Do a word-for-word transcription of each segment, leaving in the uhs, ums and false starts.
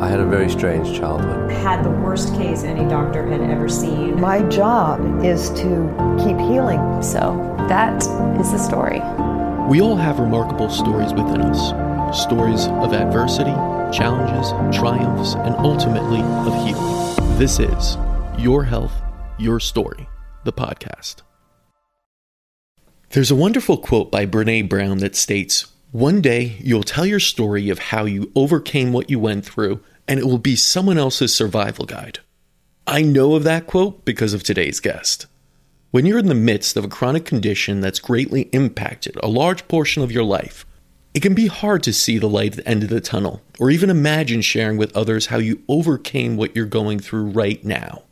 I had a very strange childhood. I had the worst case any doctor had ever seen. My job is to keep healing. So that is the story. We all have remarkable stories within us. Stories of adversity, challenges, triumphs, and ultimately of healing. This is Your Health, Your Story, the podcast. There's a wonderful quote by Brené Brown that states, "One day you'll tell your story of how you overcame what you went through, and it will be someone else's survival guide." I know of that quote because of today's guest. When you're in the midst of a chronic condition that's greatly impacted a large portion of your life, it can be hard to see the light at the end of the tunnel, or even imagine sharing with others how you overcame what you're going through right now.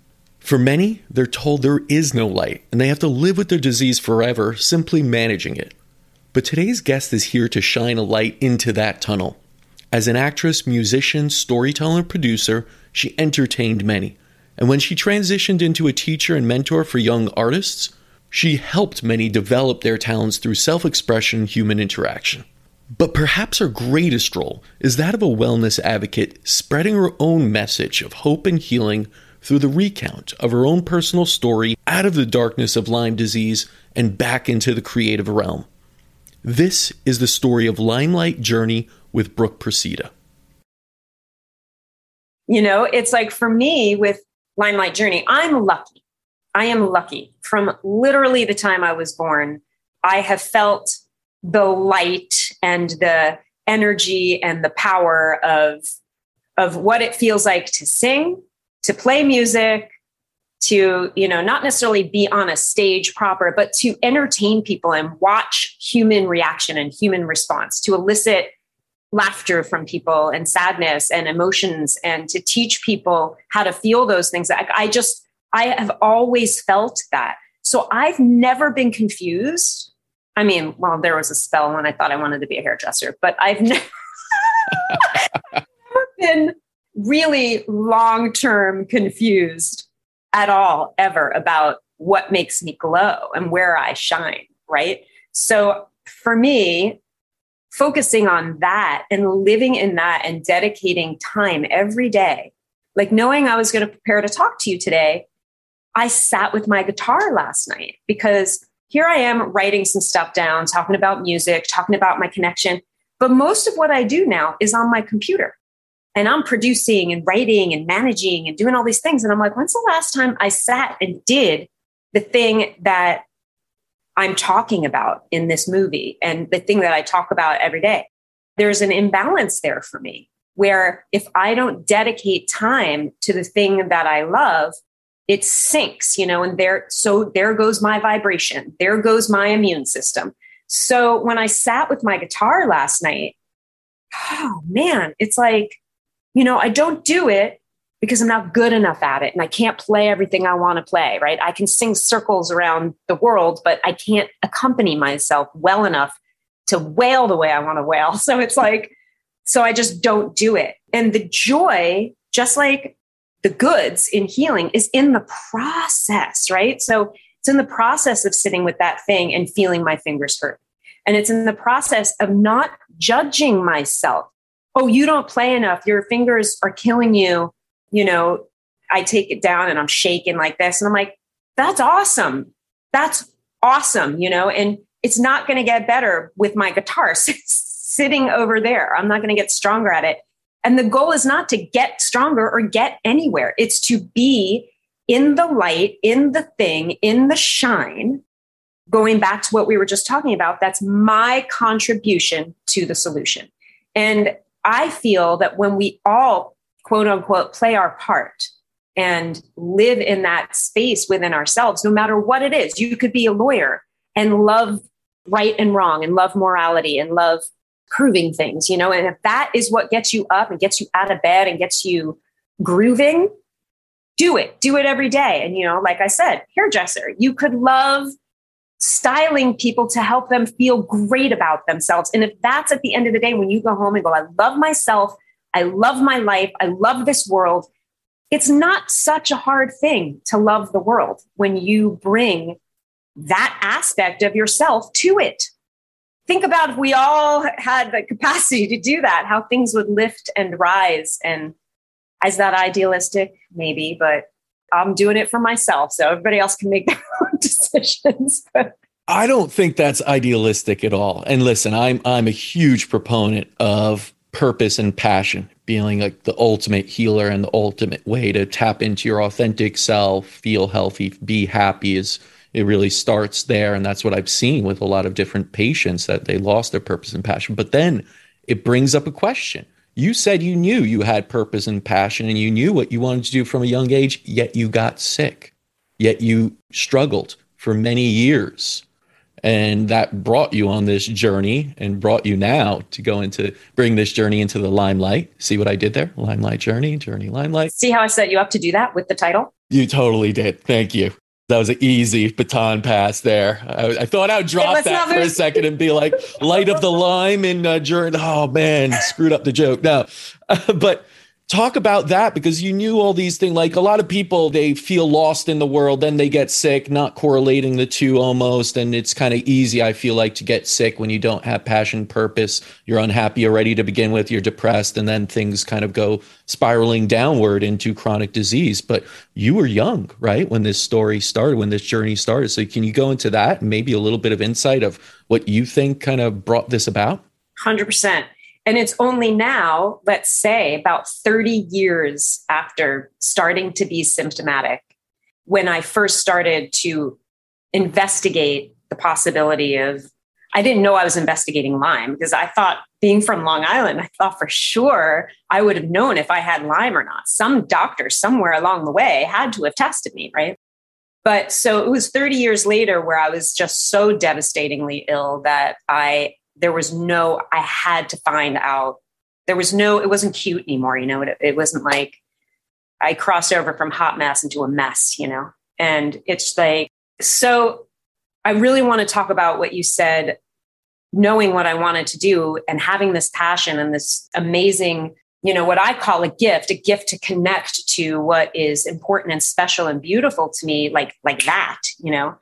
For many, they're told there is no light, and they have to live with their disease forever, simply managing it. But today's guest is here to shine a light into that tunnel. As an actress, musician, storyteller, and producer, she entertained many. And when she transitioned into a teacher and mentor for young artists, she helped many develop their talents through self-expression and human interaction. But perhaps her greatest role is that of a wellness advocate, spreading her own message of hope and healing through the recount of her own personal story out of the darkness of Lyme disease and back into the creative realm. This is the story of Limelight Journey with Brooke Presida. You know, it's like for me with Limelight Journey, I'm lucky. I am lucky. From literally the time I was born, I have felt the light and the energy and the power of, of what it feels like to sing, to play music, to, you know, not necessarily be on a stage proper, but to entertain people and watch human reaction and human response, to elicit laughter from people and sadness and emotions, and to teach people how to feel those things. I, I just, I have always felt that. So I've never been confused. I mean, well, there was a spell when I thought I wanted to be a hairdresser, but I've never, I've never been really long-term confused at all, ever, about what makes me glow and where I shine, right? So for me, focusing on that and living in that and dedicating time every day, like knowing I was going to prepare to talk to you today, I sat with my guitar last night because here I am writing some stuff down, talking about music, talking about my connection. But most of what I do now is on my computer. And I'm producing and writing and managing and doing all these things. And I'm like, when's the last time I sat and did the thing that I'm talking about in this movie and the thing that I talk about every day? There's an imbalance there for me where if I don't dedicate time to the thing that I love, it sinks, you know, and there, so there goes my vibration. There goes my immune system. So when I sat with my guitar last night, oh man, it's like, you know, I don't do it because I'm not good enough at it and I can't play everything I want to play, right? I can sing circles around the world, but I can't accompany myself well enough to wail the way I want to wail. So it's like, so I just don't do it. And the joy, just like the goods in healing, is in the process, right? So it's in the process of sitting with that thing and feeling my fingers hurt. And it's in the process of not judging myself. Oh, you don't play enough. Your fingers are killing you. You know, I take it down and I'm shaking like this. And I'm like, that's awesome. That's awesome. You know, and it's not going to get better with my guitar sitting over there. I'm not going to get stronger at it. And the goal is not to get stronger or get anywhere. It's to be in the light, in the thing, in the shine. Going back to what we were just talking about, that's my contribution to the solution. And I feel that when we all, quote unquote, play our part and live in that space within ourselves, no matter what it is, you could be a lawyer and love right and wrong and love morality and love proving things, you know, and if that is what gets you up and gets you out of bed and gets you grooving, do it, do it every day. And, you know, like I said, hairdresser, you could love styling people to help them feel great about themselves. And if that's at the end of the day, when you go home and go, I love myself, I love my life, I love this world. It's not such a hard thing to love the world when you bring that aspect of yourself to it. Think about if we all had the capacity to do that, how things would lift and rise and Is that idealistic? Maybe, but I'm doing it for myself. So everybody else can make their own decisions. I don't think that's idealistic at all. And listen, I'm I'm a huge proponent of purpose and passion being like the ultimate healer, and the ultimate way to tap into your authentic self, feel healthy, be happy is it really starts there. And that's what I've seen with a lot of different patients, that they lost their purpose and passion. But then it brings up a question. You said you knew you had purpose and passion and you knew what you wanted to do from a young age, yet you got sick, yet you struggled for many years. And that brought you on this journey and brought you now to go into, bring this journey into the limelight. See what I did there? Limelight Journey, Journey Limelight. See how I set you up to do that with the title? You totally did. Thank you. That was an easy baton pass there. I, I thought I'd drop that for a second and be like, light of the lime and uh, journey. Oh man, screwed up the joke. No, uh, but talk about that, because you knew all these things. Like a lot of people, they feel lost in the world, then they get sick, not correlating the two almost. And it's kind of easy, I feel like, to get sick when you don't have passion, purpose, you're unhappy already to begin with, you're depressed, and then things kind of go spiraling downward into chronic disease. But you were young, right, when this story started, when this journey started. So can you go into that, maybe a little bit of insight of what you think kind of brought this about? one hundred percent. And it's only now, let's say about thirty years after starting to be symptomatic, when I first started to investigate the possibility of, I didn't know I was investigating Lyme, because I thought, being from Long Island, I thought for sure I would have known if I had Lyme or not. Some doctor somewhere along the way had to have tested me, right? But so it was thirty years later where I was just so devastatingly ill that I There was no, I had to find out. There was no, it wasn't cute anymore. You know, it, it wasn't like I crossed over from hot mess into a mess, you know? And it's like, so I really want to talk about what you said, knowing what I wanted to do and having this passion and this amazing, you know, what I call a gift, a gift to connect to what is important and special and beautiful to me, like, like that, you know?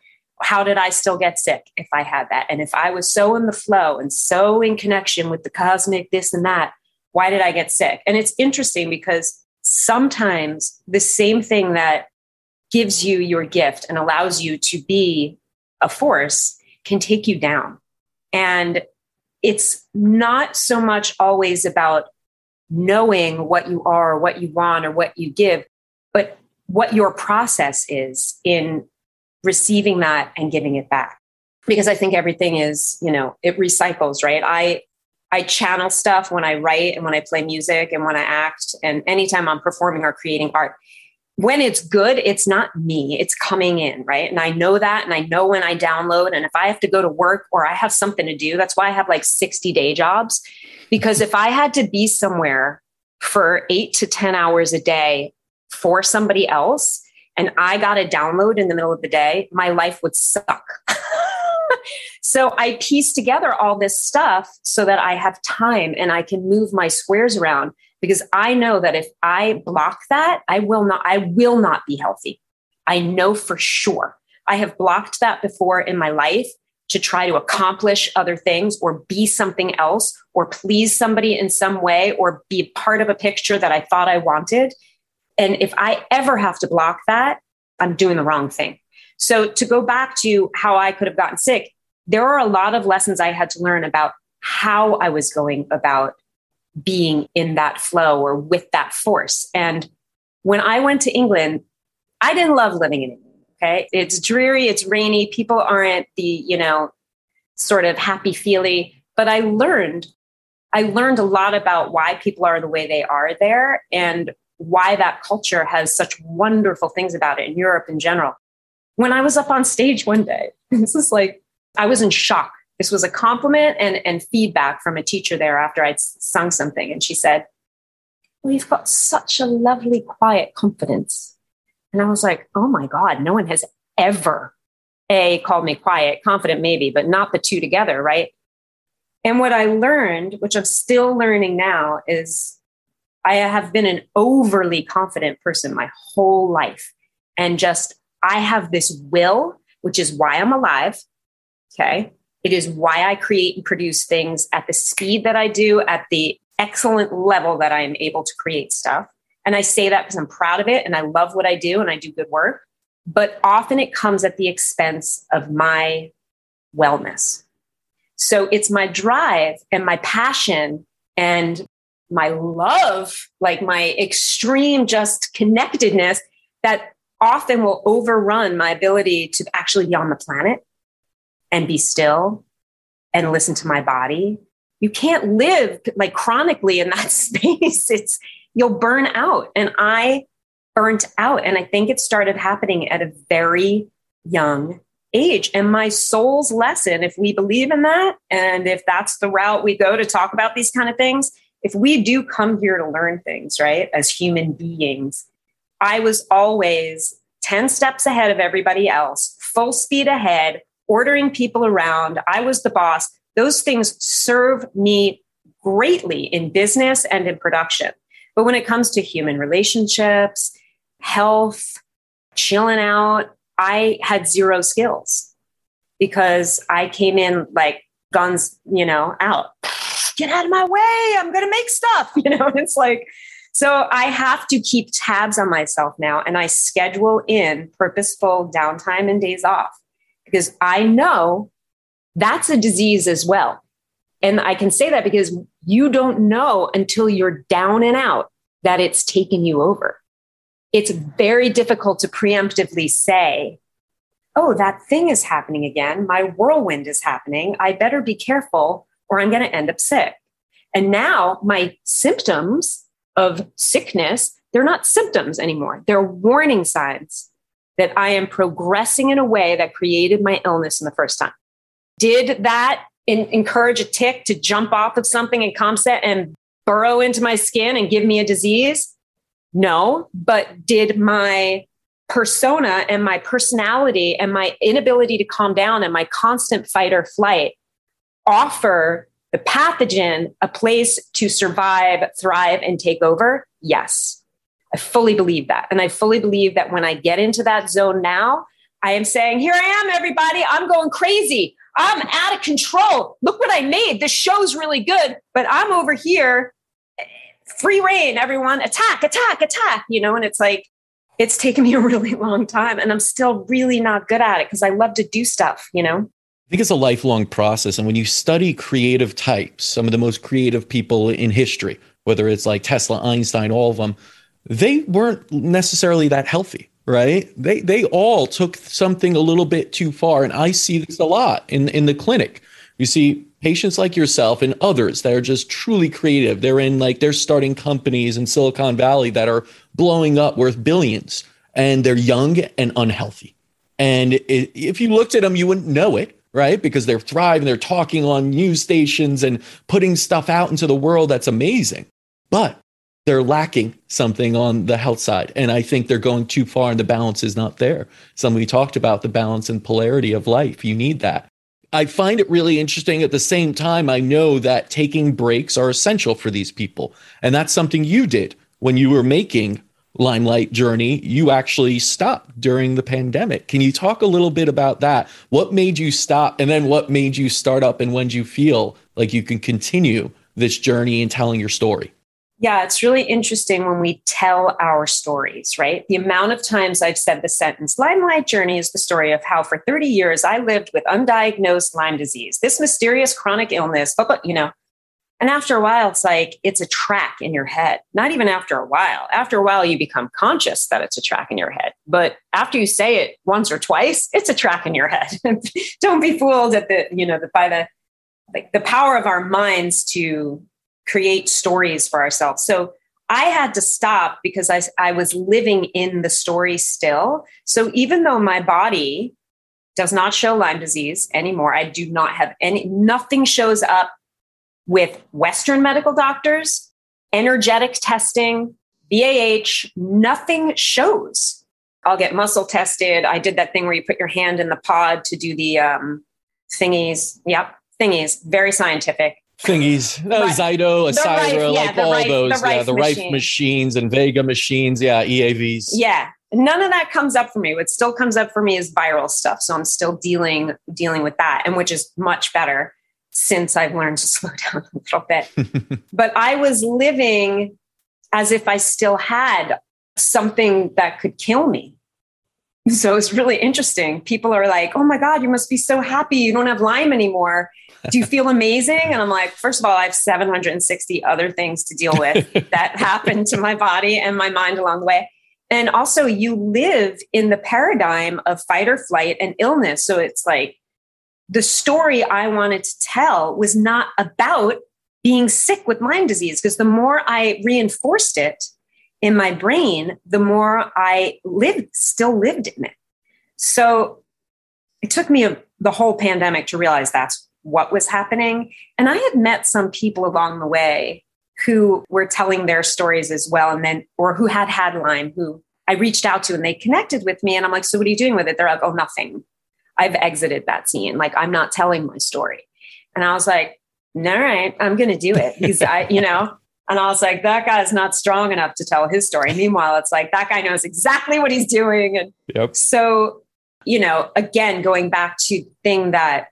How did I still get sick if I had that? And if I was so in the flow and so in connection with the cosmic, this and that, why did I get sick? And it's interesting because sometimes the same thing that gives you your gift and allows you to be a force can take you down. And it's not so much always about knowing what you are, or what you want, or what you give, but what your process is in receiving that and giving it back. Because I think everything is, you know, it recycles, right? I, I channel stuff when I write and when I play music and when I act and anytime I'm performing or creating art. When it's good, it's not me, it's coming in, right? And I know that. And I know when I download, and if I have to go to work or I have something to do, that's why I have like sixty day jobs. Because if I had to be somewhere for eight to ten hours a day for somebody else, and I got a download in the middle of the day, my life would suck. So I piece together all this stuff so that I have time and I can move my squares around, because I know that if I block that, I will not, I will not be healthy. I know for sure. I have blocked that before in my life to try to accomplish other things or be something else or please somebody in some way or be part of a picture that I thought I wanted. And if I ever have to block that, I'm doing the wrong thing. So to go back to how I could have gotten sick, there are a lot of lessons I had to learn about how I was going about being in that flow or with that force. And when I went to England, I didn't love living in England. Okay. It's dreary. It's rainy. People aren't the, you know, sort of happy feely, but I learned, I learned a lot about why people are the way they are there and why that culture has such wonderful things about it in Europe in general. When I was up on stage one day, this is like, I was in shock. This was a compliment and, and feedback from a teacher there after I'd sung something. And she said, well, you've got such a lovely, quiet confidence. And I was like, oh my God, no one has ever a called me quiet, confident maybe, but not the two together, right? And what I learned, which I'm still learning now, is I have been an overly confident person my whole life. And just, I have this will, which is why I'm alive. Okay. It is why I create and produce things at the speed that I do, at the excellent level that I am able to create stuff. And I say that because I'm proud of it and I love what I do and I do good work, but often it comes at the expense of my wellness. So it's my drive and my passion and my love, like my extreme just connectedness that often will overrun my ability to actually be on the planet and be still and listen to my body. You can't live like chronically in that space. It's, you'll burn out. And I burnt out. And I think it started happening at a very young age. And my soul's lesson, if we believe in that, and if that's the route we go to talk about these kind of things, if we do come here to learn things, right, as human beings, I was always ten steps ahead of everybody else, full speed ahead, ordering people around. I was the boss. Those things serve me greatly in business and in production. But when it comes to human relationships, health, chilling out, I had zero skills because I came in like guns, you know, out. Get out of my way. I'm going to make stuff, you know, and it's like, so I have to keep tabs on myself now. And I schedule in purposeful downtime and days off because I know that's a disease as well. And I can say that because you don't know until you're down and out that it's taken you over. It's very difficult to preemptively say, oh, that thing is happening again. My whirlwind is happening. I better be careful or I'm going to end up sick. And now my symptoms of sickness, they're not symptoms anymore. They're warning signs that I am progressing in a way that created my illness in the first time. Did that in- encourage a tick to jump off of something in ComSet and burrow into my skin and give me a disease? No, but did my persona and my personality and my inability to calm down and my constant fight or flight offer the pathogen a place to survive, thrive, and take over? Yes. I fully believe that. And I fully believe that when I get into that zone now, I am saying, here I am, everybody. I'm going crazy. I'm out of control. Look what I made. This show's really good, but I'm over here. Free reign, everyone. Attack, attack, attack. You know, and it's like, it's taken me a really long time and I'm still really not good at it because I love to do stuff, you know? I think it's a lifelong process. And when you study creative types, some of the most creative people in history, whether it's like Tesla, Einstein, all of them, they weren't necessarily that healthy, right? They they all took something a little bit too far. And I see this a lot in, in the clinic. You see patients like yourself and others that are just truly creative. They're in like, they're starting companies in Silicon Valley that are blowing up worth billions. And they're young and unhealthy. And it, if you looked at them, you wouldn't know it. Right? Because they're thriving, they're talking on news stations and putting stuff out into the world that's amazing. But they're lacking something on the health side. And I think they're going too far and the balance is not there. Somebody talked about the balance and polarity of life. You need that. I find it really interesting. At the same time, I know that taking breaks are essential for these people. And that's something you did when you were making Limelight Journey. You actually stopped during the pandemic. Can you talk a little bit about that? What made you stop? And then what made you start up? And when do you feel like you can continue this journey and telling your story? Yeah, it's really interesting when we tell our stories, right? The amount of times I've said the sentence, Limelight Journey is the story of how for thirty years I lived with undiagnosed Lyme disease, this mysterious chronic illness, blah, blah, you know. And after a while, it's like, it's a track in your head. Not even after a while. After a while, you become conscious that it's a track in your head. But after you say it once or twice, it's a track in your head. Don't be fooled at the, you know, the, by the, like the power of our minds to create stories for ourselves. So I had to stop because I, I was living in the story still. So even though my body does not show Lyme disease anymore, I do not have any, nothing shows up with Western medical doctors, energetic testing, B A H, nothing shows. I'll get muscle tested. I did that thing where you put your hand in the pod to do the um, thingies. Yep, thingies. Very scientific. Thingies. No, right. Zyto, Acyra, like all those. Yeah, the Rife machines and Vega machines. Yeah, E A Vs. Yeah, none of that comes up for me. What still comes up for me is viral stuff. So I'm still dealing dealing with that, and which is much better, since I've learned to slow down a little bit. But I was living as if I still had something that could kill me. So it's really interesting. People are like, oh my God, you must be so happy. You don't have Lyme anymore. Do you feel amazing? And I'm like, first of all, I have seven hundred sixty other things to deal with that happened to my body and my mind along the way. And also you live in the paradigm of fight or flight and illness. So it's like the story I wanted to tell was not about being sick with Lyme disease, because the more I reinforced it in my brain, the more I lived, still lived in it. So it took me a, the whole pandemic to realize that's what was happening. And I had met some people along the way who were telling their stories as well. And then, or who had had Lyme, who I reached out to and they connected with me. And I'm like, so what are you doing with it? They're like, oh, nothing. I've exited that scene. Like, I'm not telling my story. And I was like, all right, I'm going to do it. Because I, you know, and I was like, that guy's not strong enough to tell his story. Meanwhile, it's like, that guy knows exactly what he's doing. And yep. So, you know, again, going back to thing that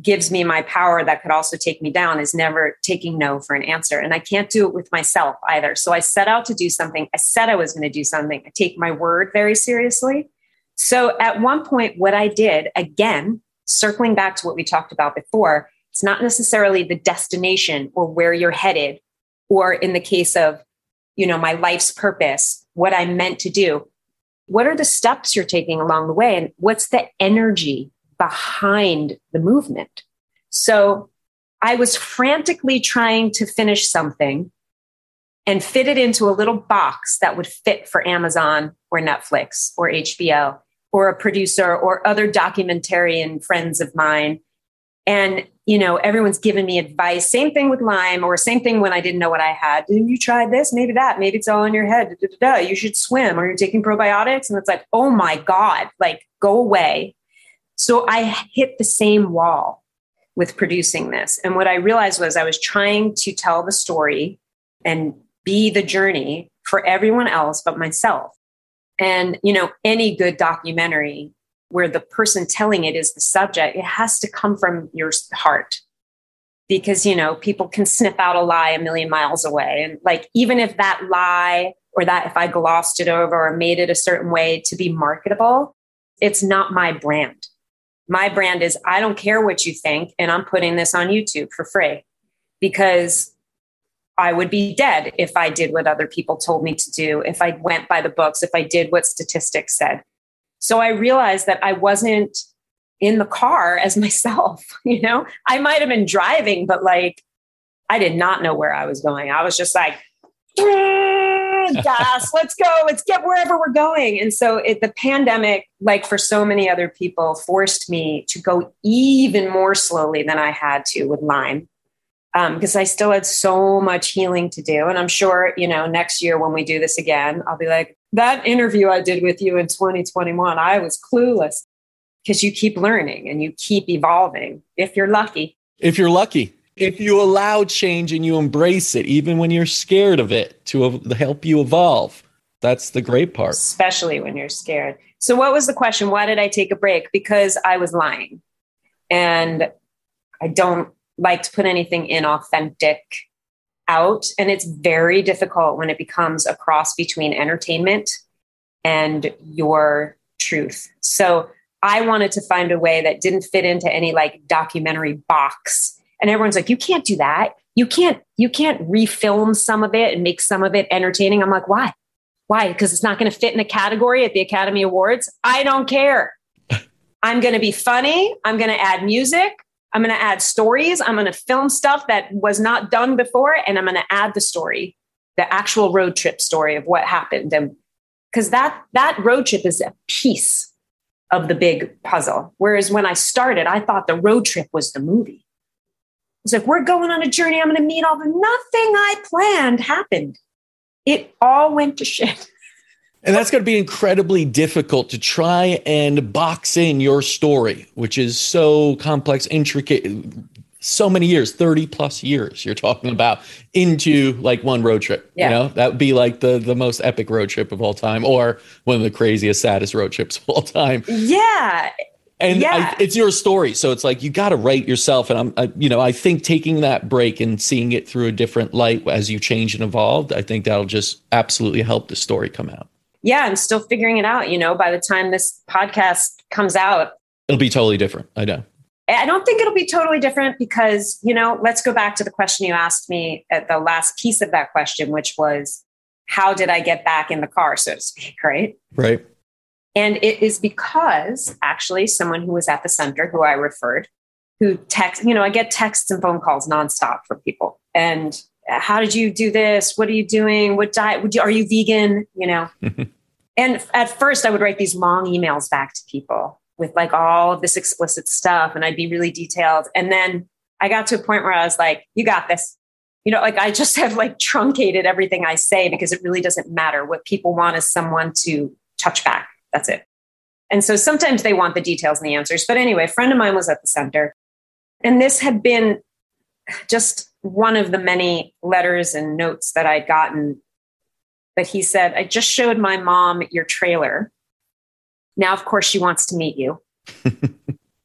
gives me my power that could also take me down is never taking no for an answer. And I can't do it with myself either. So I set out to do something. I said I was going to do something. I take my word very seriously. So at one point, what I did, again, circling back to what we talked about before, it's not necessarily the destination or where you're headed, or in the case of, you know, my life's purpose, what I meant to do. What are the steps you're taking along the way? And what's the energy behind the movement? So I was frantically trying to finish something and fit it into a little box that would fit for Amazon or Netflix or H B O or a producer or other documentarian friends of mine. And, you know, everyone's given me advice, same thing with Lyme, or same thing when I didn't know what I had. Didn't you try this? Maybe that, maybe it's all in your head. Da, da, da. You should swim, or you're taking probiotics. And it's like, oh my God, like, go away. So I hit the same wall with producing this. And what I realized was I was trying to tell the story and be the journey for everyone else but myself. And, you know, any good documentary where the person telling it is the subject, it has to come from your heart, because, you know, people can sniff out a lie a million miles away. And like, even if that lie, or that if I glossed it over or made it a certain way to be marketable, it's not my brand. My brand is, I don't care what you think. And I'm putting this on YouTube for free, because I would be dead if I did what other people told me to do, if I went by the books, if I did what statistics said. So I realized that I wasn't in the car as myself, you know, I might've been driving, but like, I did not know where I was going. I was just like, gas, let's go, let's get wherever we're going. And so it, the pandemic, like for so many other people, forced me to go even more slowly than I had to with Lyme. Um, because I still had so much healing to do. And I'm sure, you know, next year when we do this again, I'll be like, that interview I did with you in twenty twenty-one, I was clueless, because you keep learning and you keep evolving. If you're lucky. If you're lucky. If you allow change and you embrace it, even when you're scared of it, to help you evolve. That's the great part. Especially when you're scared. So what was the question? Why did I take a break? Because I was lying. And I don't like to put anything inauthentic out. And it's very difficult when it becomes a cross between entertainment and your truth. So I wanted to find a way that didn't fit into any like documentary box. And everyone's like, you can't do that. You can't, you can't refilm some of it and make some of it entertaining. I'm like, why? Why? Because it's not going to fit in a category at the Academy Awards. I don't care. I'm going to be funny. I'm going to add music. I'm going to add stories. I'm going to film stuff that was not done before. And I'm going to add the story, the actual road trip story of what happened. And because that, that road trip is a piece of the big puzzle. Whereas when I started, I thought the road trip was the movie. It's like, we're going on a journey. I'm going to meet all the, nothing I planned happened. It all went to shit. And that's going to be incredibly difficult to try and box in your story, which is so complex, intricate, so many years, thirty plus years you're talking about, into like one road trip. Yeah. You know, that would be like the, the most epic road trip of all time, or one of the craziest, saddest road trips of all time. Yeah. And yeah. I, it's your story. So it's like, you got to write yourself. And I'm, I, you know, I think taking that break and seeing it through a different light as you change and evolve, I think that'll just absolutely help the story come out. Yeah. I'm still figuring it out. You know, by the time this podcast comes out, it'll be totally different. I know. I don't think it'll be totally different because, you know, let's go back to the question you asked me at the last piece of that question, which was, how did I get back in the car, so to speak? Right. Right. And it is because actually someone who was at the center who I referred, who text, you know, I get texts and phone calls nonstop from people. And how did you do this? What are you doing? What diet would you, are you vegan? You know? And at first I would write these long emails back to people with like all of this explicit stuff. And I'd be really detailed. And then I got to a point where I was like, you got this. You know, like I just have like truncated everything I say because it really doesn't matter. What people want is someone to touch back. That's it. And so sometimes they want the details and the answers. But anyway, a friend of mine was at the center. And this had been just one of the many letters and notes that I'd gotten. But he said, I just showed my mom your trailer. Now, of course, she wants to meet you.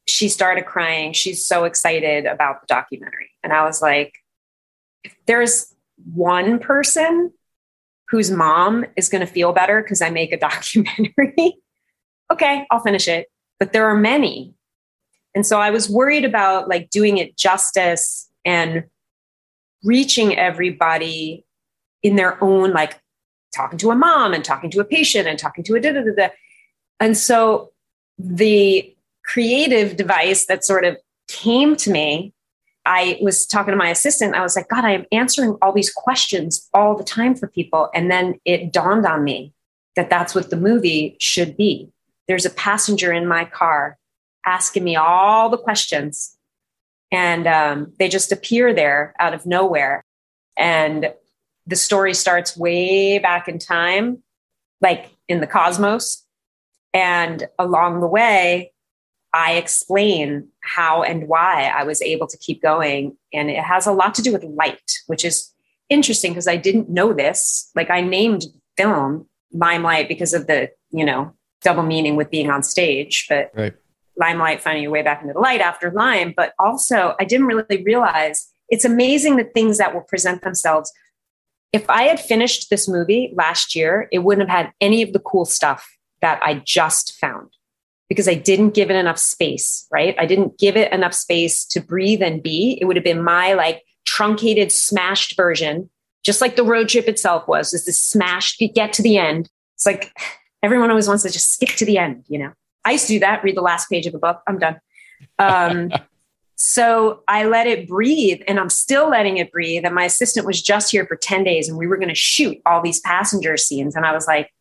She started crying. She's so excited about the documentary. And I was like, if there's one person whose mom is going to feel better because I make a documentary, okay, I'll finish it. But there are many. And so I was worried about like doing it justice and reaching everybody in their own, like talking to a mom and talking to a patient and talking to a da-da-da-da. And so the creative device that sort of came to me, I was talking to my assistant. I was like, God, I am answering all these questions all the time for people. And then it dawned on me that that's what the movie should be. There's a passenger in my car asking me all the questions. And um, they just appear there out of nowhere. And the story starts way back in time, like in the cosmos. And along the way, I explain how and why I was able to keep going. And it has a lot to do with light, which is interesting because I didn't know this. Like I named film Limelight because of the, you know, double meaning with being on stage, but right. Limelight, finding your way back into the light after Lyme. But also I didn't really realize it's amazing the things that will present themselves. If I had finished this movie last year, it wouldn't have had any of the cool stuff that I just found. Because I didn't give it enough space, right? I didn't give it enough space to breathe and be. It would have been my like truncated, smashed version, just like the road trip itself was, is this smashed, you get to the end. It's like, everyone always wants to just skip to the end, you know? I used to do that, read the last page of a book, I'm done. Um, so I let it breathe and I'm still letting it breathe. And my assistant was just here for ten days and we were going to shoot all these passenger scenes. And I was like,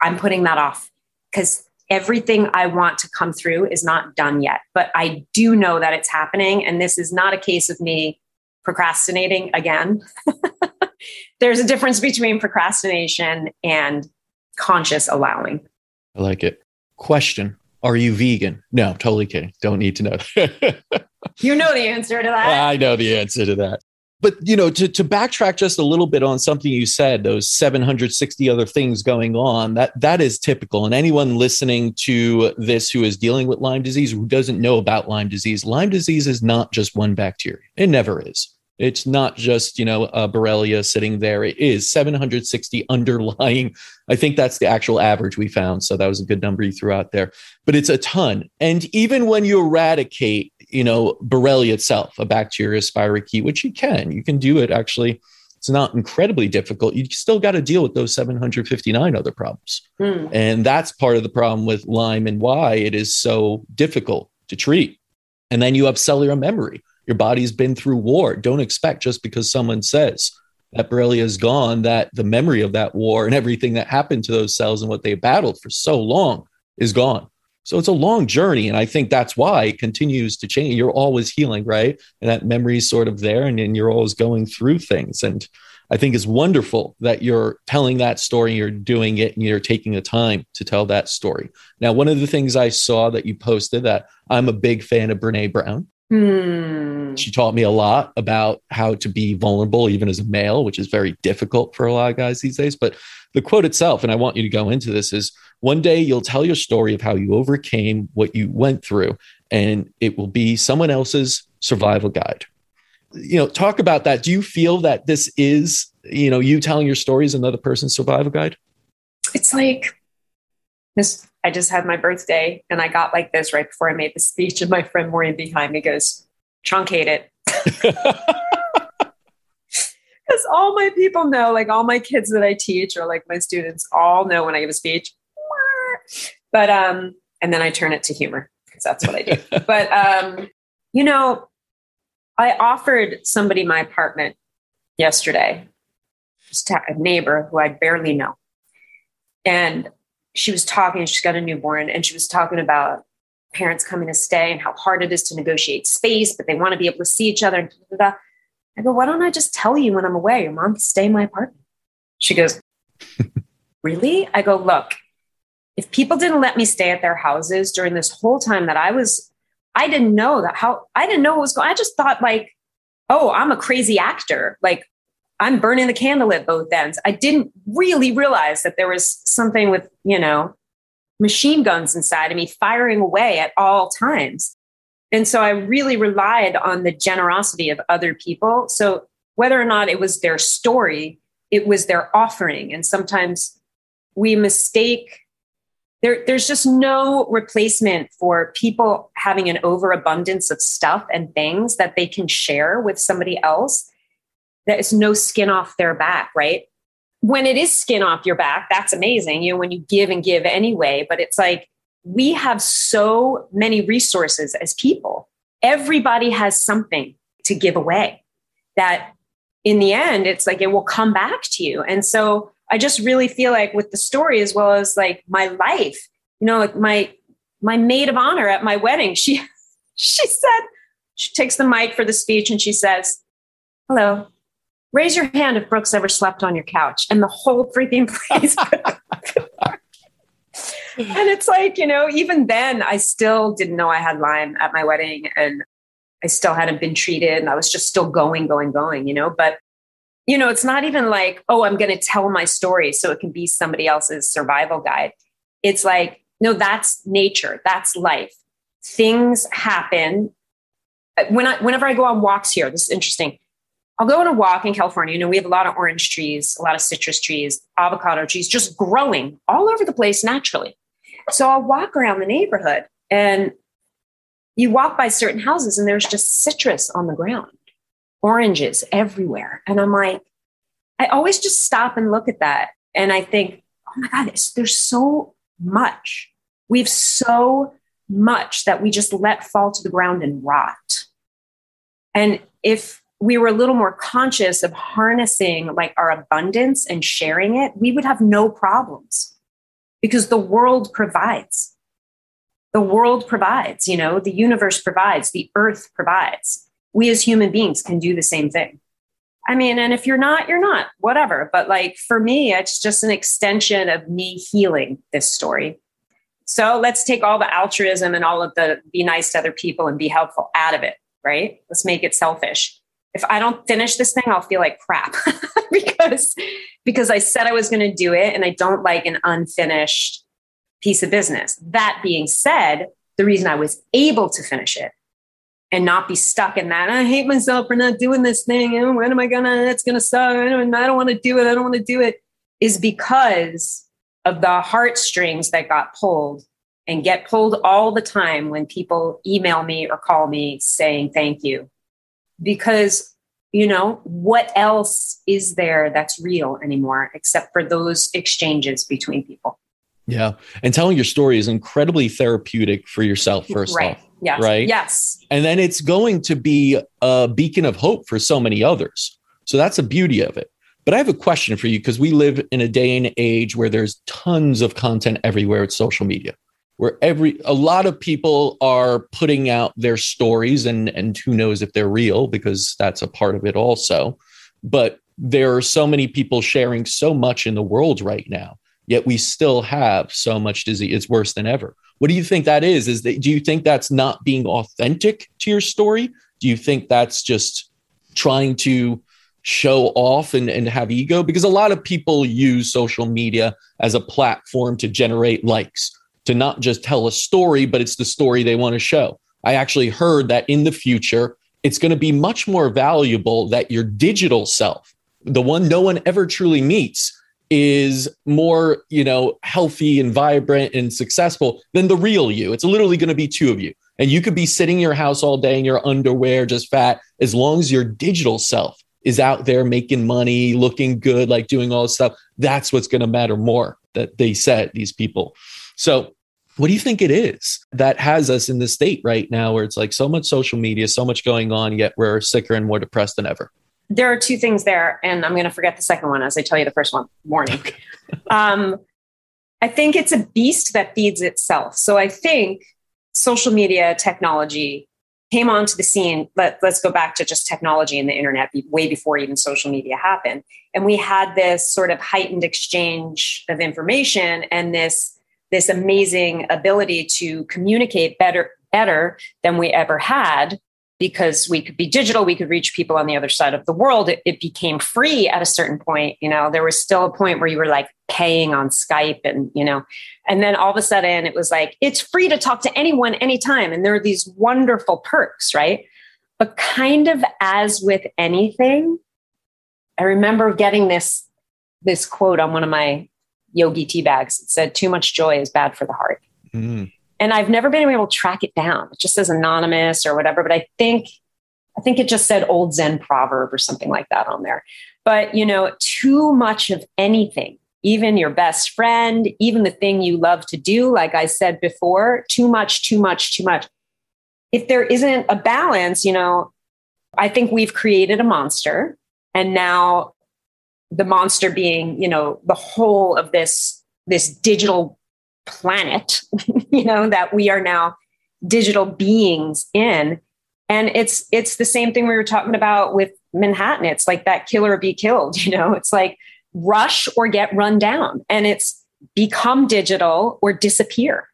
I'm putting that off because everything I want to come through is not done yet, but I do know that it's happening. And this is not a case of me procrastinating again. There's a difference between procrastination and conscious allowing. I like it. Question. Are you vegan? No, totally kidding. Don't need to know. You know the answer to that. I know the answer to that. But, you know, to, to backtrack just a little bit on something you said, those seven hundred sixty other things going on, that that is typical. And anyone listening to this who is dealing with Lyme disease, who doesn't know about Lyme disease, Lyme disease is not just one bacteria. It never is. It's not just, you know, uh, Borrelia sitting there. It is seven hundred sixty underlying. I think that's the actual average we found. So that was a good number you threw out there. But it's a ton. And even when you eradicate, you know, Borrelia itself, a bacteria spirochete, which you can, you can do it. Actually, it's not incredibly difficult. You still got to deal with those seven hundred fifty-nine other problems. Mm. And that's part of the problem with Lyme and why it is so difficult to treat. And then you have cellular memory. Your body's been through war. Don't expect just because someone says that Borrelia is gone, that the memory of that war and everything that happened to those cells and what they battled for so long is gone. So it's a long journey. And I think that's why it continues to change. You're always healing, right? And that memory is sort of there and, and you're always going through things. And I think it's wonderful that you're telling that story, you're doing it, and you're taking the time to tell that story. Now, one of the things I saw that you posted that I'm a big fan of Brené Brown. Mm. She taught me a lot about how to be vulnerable, even as a male, which is very difficult for a lot of guys these days. But the quote itself, and I want you to go into this, is one day you'll tell your story of how you overcame what you went through, and it will be someone else's survival guide. You know, talk about that. Do you feel that this is, you know, you telling your story is another person's survival guide? It's like this. I just had my birthday and I got like this right before I made the speech, and my friend Maureen behind me goes, truncate it. Because all my people know, like all my kids that I teach or like my students all know when I give a speech. But, um, and then I turn it to humor because that's what I do. But, um, you know, I offered somebody my apartment yesterday, just a neighbor who I barely know. And she was talking, she's got a newborn, and she was talking about parents coming to stay and how hard it is to negotiate space, but they want to be able to see each other. And blah, blah, blah. I go, why don't I just tell you when I'm away, your mom can stay in my apartment? She goes, really? I go, look, if people didn't let me stay at their houses during this whole time that I was, I didn't know that how, I didn't know what was going on. I just thought like, oh, I'm a crazy actor. Like I'm burning the candle at both ends. I didn't really realize that there was something with, you know, machine guns inside of me firing away at all times. And so I really relied on the generosity of other people. So whether or not it was their story, it was their offering. And sometimes we mistake, there, there's just no replacement for people having an overabundance of stuff and things that they can share with somebody else. That it's no skin off their back, right? When it is skin off your back, that's amazing. You know, when you give and give anyway, but it's like, we have so many resources as people. Everybody has something to give away that in the end, it's like, it will come back to you. And so I just really feel like with the story, as well as like my life, you know, like my, my maid of honor at my wedding, she, she said, she takes the mic for the speech and she says, hello. Raise your hand if Brooke's ever slept on your couch, and the whole freaking place. And it's like, you know, even then I still didn't know I had Lyme at my wedding, and I still hadn't been treated, and I was just still going, going, going, you know, but you know, it's not even like, oh, I'm going to tell my story so it can be somebody else's survival guide. It's like, no, that's nature. That's life. Things happen. When I, whenever I go on walks here, this is interesting. I'll go on a walk in California. You know, we have a lot of orange trees, a lot of citrus trees, avocado trees, just growing all over the place naturally. So I'll walk around the neighborhood and you walk by certain houses and there's just citrus on the ground, oranges everywhere. And I'm like, I always just stop and look at that. And I think, oh my God, there's so much. We have so much that we just let fall to the ground and rot. And if we were a little more conscious of harnessing like our abundance and sharing it, we would have no problems because the world provides, the world provides, you know, the universe provides, the earth provides. We as human beings can do the same thing. I mean, and if you're not, you're not, whatever. But like, for me, it's just an extension of me healing this story. So let's take all the altruism and all of the be nice to other people and be helpful out of it, right? Let's make it selfish. If I don't finish this thing, I'll feel like crap because, because I said I was going to do it and I don't like an unfinished piece of business. That being said, the reason I was able to finish it and not be stuck in that, I hate myself for not doing this thing. Oh, when am I going to, it's going to suck. I don't, I don't want to do it. I don't want to do it is because of the heartstrings that got pulled and get pulled all the time when people email me or call me saying, thank you. Because, you know, what else is there that's real anymore, except for those exchanges between people? Yeah. And telling your story is incredibly therapeutic for yourself, first right. off. Yes. Right. Yes. And then it's going to be a beacon of hope for so many others. So that's the beauty of it. But I have a question for you, because we live in a day and age where there's tons of content everywhere with social media, where every a lot of people are putting out their stories, and, and who knows if they're real, because that's a part of it also. But there are so many people sharing so much in the world right now. yet we still have so much disease. It's worse than ever. What do you think that is? Is that, do you think that's not being authentic to your story? Do you think that's just trying to show off and, and have ego? Because a lot of people use social media as a platform to generate likes, to not just tell a story, but it's the story they want to show. I actually heard that in the future, it's going to be much more valuable that your digital self, the one no one ever truly meets, is more, you know, healthy and vibrant and successful than the real you. It's literally going to be two of you. And you could be sitting in your house all day in your underwear, just fat, as long as your digital self is out there making money, looking good, like doing all this stuff. That's what's going to matter more, that they said, these people. So what do you think it is that has us in this state right now where it's like so much social media, so much going on, yet we're sicker and more depressed than ever? There are two things there, and I'm going to forget the second one as I tell you the first one. Warning. um, I think it's a beast that feeds itself. So I think social media technology came onto the scene. Let, let's go back to just technology and the internet way before even social media happened. And we had this sort of heightened exchange of information and this, this amazing ability to communicate better, better than we ever had, because we could be digital. We could reach people on the other side of the world. It, it became free at a certain point. You know, there was still a point where you were like paying on Skype and, you know, and then all of a sudden it was like, it's free to talk to anyone, anytime. And there are these wonderful perks, right? But kind of as with anything, I remember getting this, this quote on one of my yogi tea bags. It said, too much joy is bad for the heart. Mm. And I've never been able to track it down. It just says anonymous or whatever. But I think, I think it just said old Zen proverb or something like that on there. But, you know, too much of anything, even your best friend, even the thing you love to do, like I said before, too much, too much, too much. If there isn't a balance, you know, I think we've created a monster. And now the monster being, you know, the whole of this, this digital planet, you know, that we are now digital beings in. And it's, it's the same thing we were talking about with Manhattan. It's like that kill or be killed, you know, it's like rush or get run down, and it's become digital or disappear.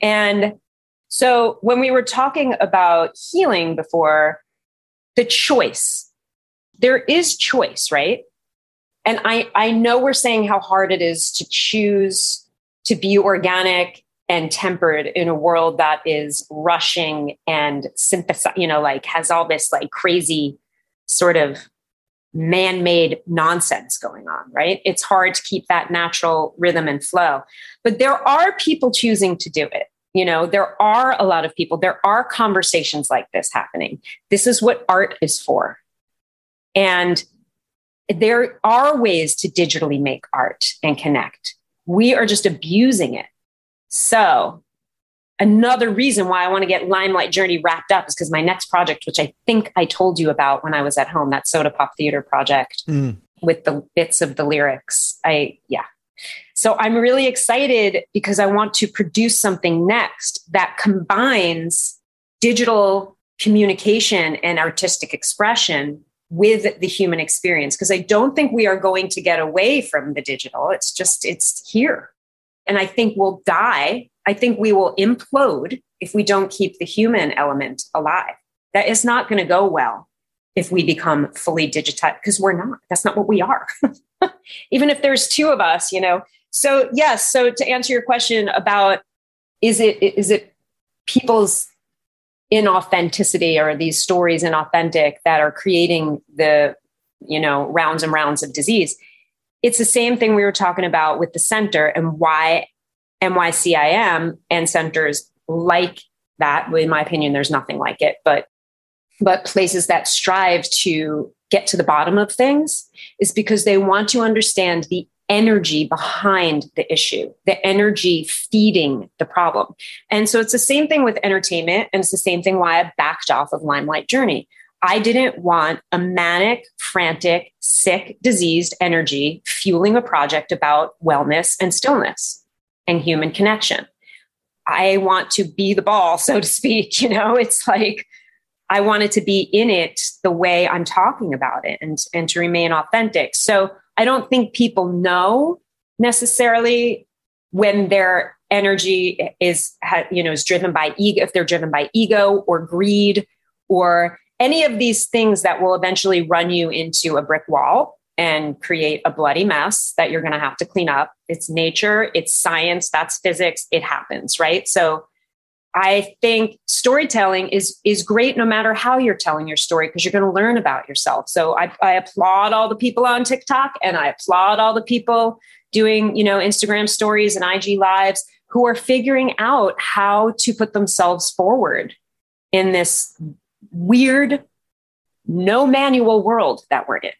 And so when we were talking about healing before, the choice, there is choice, right? And I, I know we're saying how hard it is to choose to be organic and tempered in a world that is rushing and synthesize, you know, like has all this like crazy sort of man-made nonsense going on, right? It's hard to keep that natural rhythm and flow, but there are people choosing to do it. You know, there are a lot of people, there are conversations like this happening. This is what art is for. And there are ways to digitally make art and connect. We are just abusing it. So another reason why I want to get Limelight Journey wrapped up is because my next project, which I think I told you about when I was at home, that Soda Pop Theater project mm. with the bits of the lyrics. I, yeah. So I'm really excited because I want to produce something next that combines digital communication and artistic expression with the human experience, because I don't think we are going to get away from the digital. It's just, it's here. And I think we'll die. I think we will implode if we don't keep the human element alive. That is not going to go well if we become fully digitized, because we're not. That's not what we are. Even if there's two of us, you know. So yes, so to answer your question about, is it is it people's inauthenticity or these stories inauthentic that are creating the, you know, rounds and rounds of disease. It's the same thing we were talking about with the center and why N Y C I M and centers like that. In my opinion, there's nothing like it, but, but places that strive to get to the bottom of things is because they want to understand the energy behind the issue, the energy feeding the problem. And so it's the same thing with entertainment. And it's the same thing why I backed off of Limelight Journey. I didn't want a manic, frantic, sick, diseased energy fueling a project about wellness and stillness and human connection. I want to be the ball, so to speak. You know, it's like, I wanted to be in it the way I'm talking about it and, and to remain authentic. So I don't think people know necessarily when their energy is, you know, is driven by ego, if they're driven by ego or greed or any of these things that will eventually run you into a brick wall and create a bloody mess that you're going to have to clean up. It's nature, it's science, that's physics, it happens, right? So I think storytelling is is great no matter how you're telling your story, because you're going to learn about yourself. So I, I applaud all the people on TikTok, and I applaud all the people doing, you know, Instagram stories and I G lives who are figuring out how to put themselves forward in this weird, no manual world that we're in,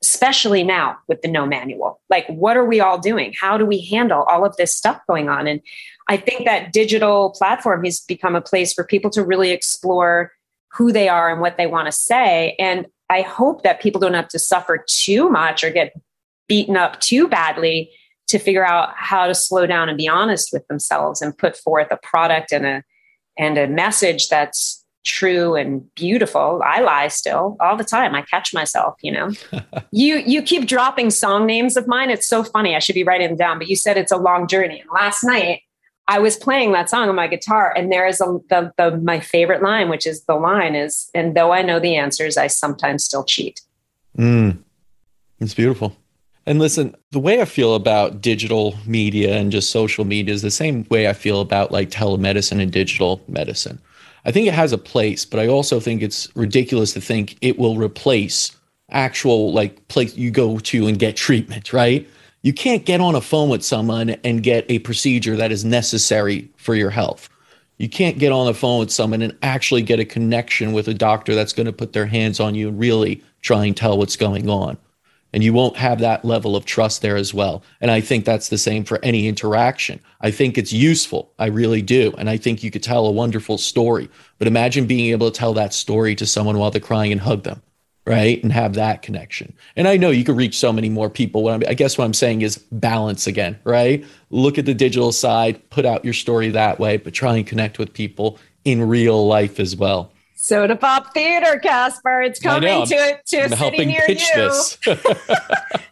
especially now with the no manual. Like, what are we all doing? How do we handle all of this stuff going on? And I think that digital platform has become a place for people to really explore who they are and what they want to say. And I hope that people don't have to suffer too much or get beaten up too badly to figure out how to slow down and be honest with themselves and put forth a product and a and a message that's true and beautiful. I lie still all the time. I catch myself, you know. you you keep dropping song names of mine. It's so funny. I should be writing them down, but you said it's a long journey. And last night I was playing that song on my guitar, and there is a, the, the my favorite line, which is the line is, "And though I know the answers, I sometimes still cheat." Mm. It's beautiful. And listen, the way I feel about digital media and just social media is the same way I feel about like telemedicine and digital medicine. I think it has a place, but I also think it's ridiculous to think it will replace actual like place you go to and get treatment, right? You can't get on a phone with someone and get a procedure that is necessary for your health. You can't get on the phone with someone and actually get a connection with a doctor that's going to put their hands on you and really try and tell what's going on. And you won't have that level of trust there as well. And I think that's the same for any interaction. I think it's useful. I really do. And I think you could tell a wonderful story. But imagine being able to tell that story to someone while they're crying and hug them, right? And have that connection. And I know you could reach so many more people. What I'm, I guess what I'm saying is balance again, right? Look at the digital side, put out your story that way, but try and connect with people in real life as well. Soda Pop Theater, Casper. It's coming to a, to a city near you. This.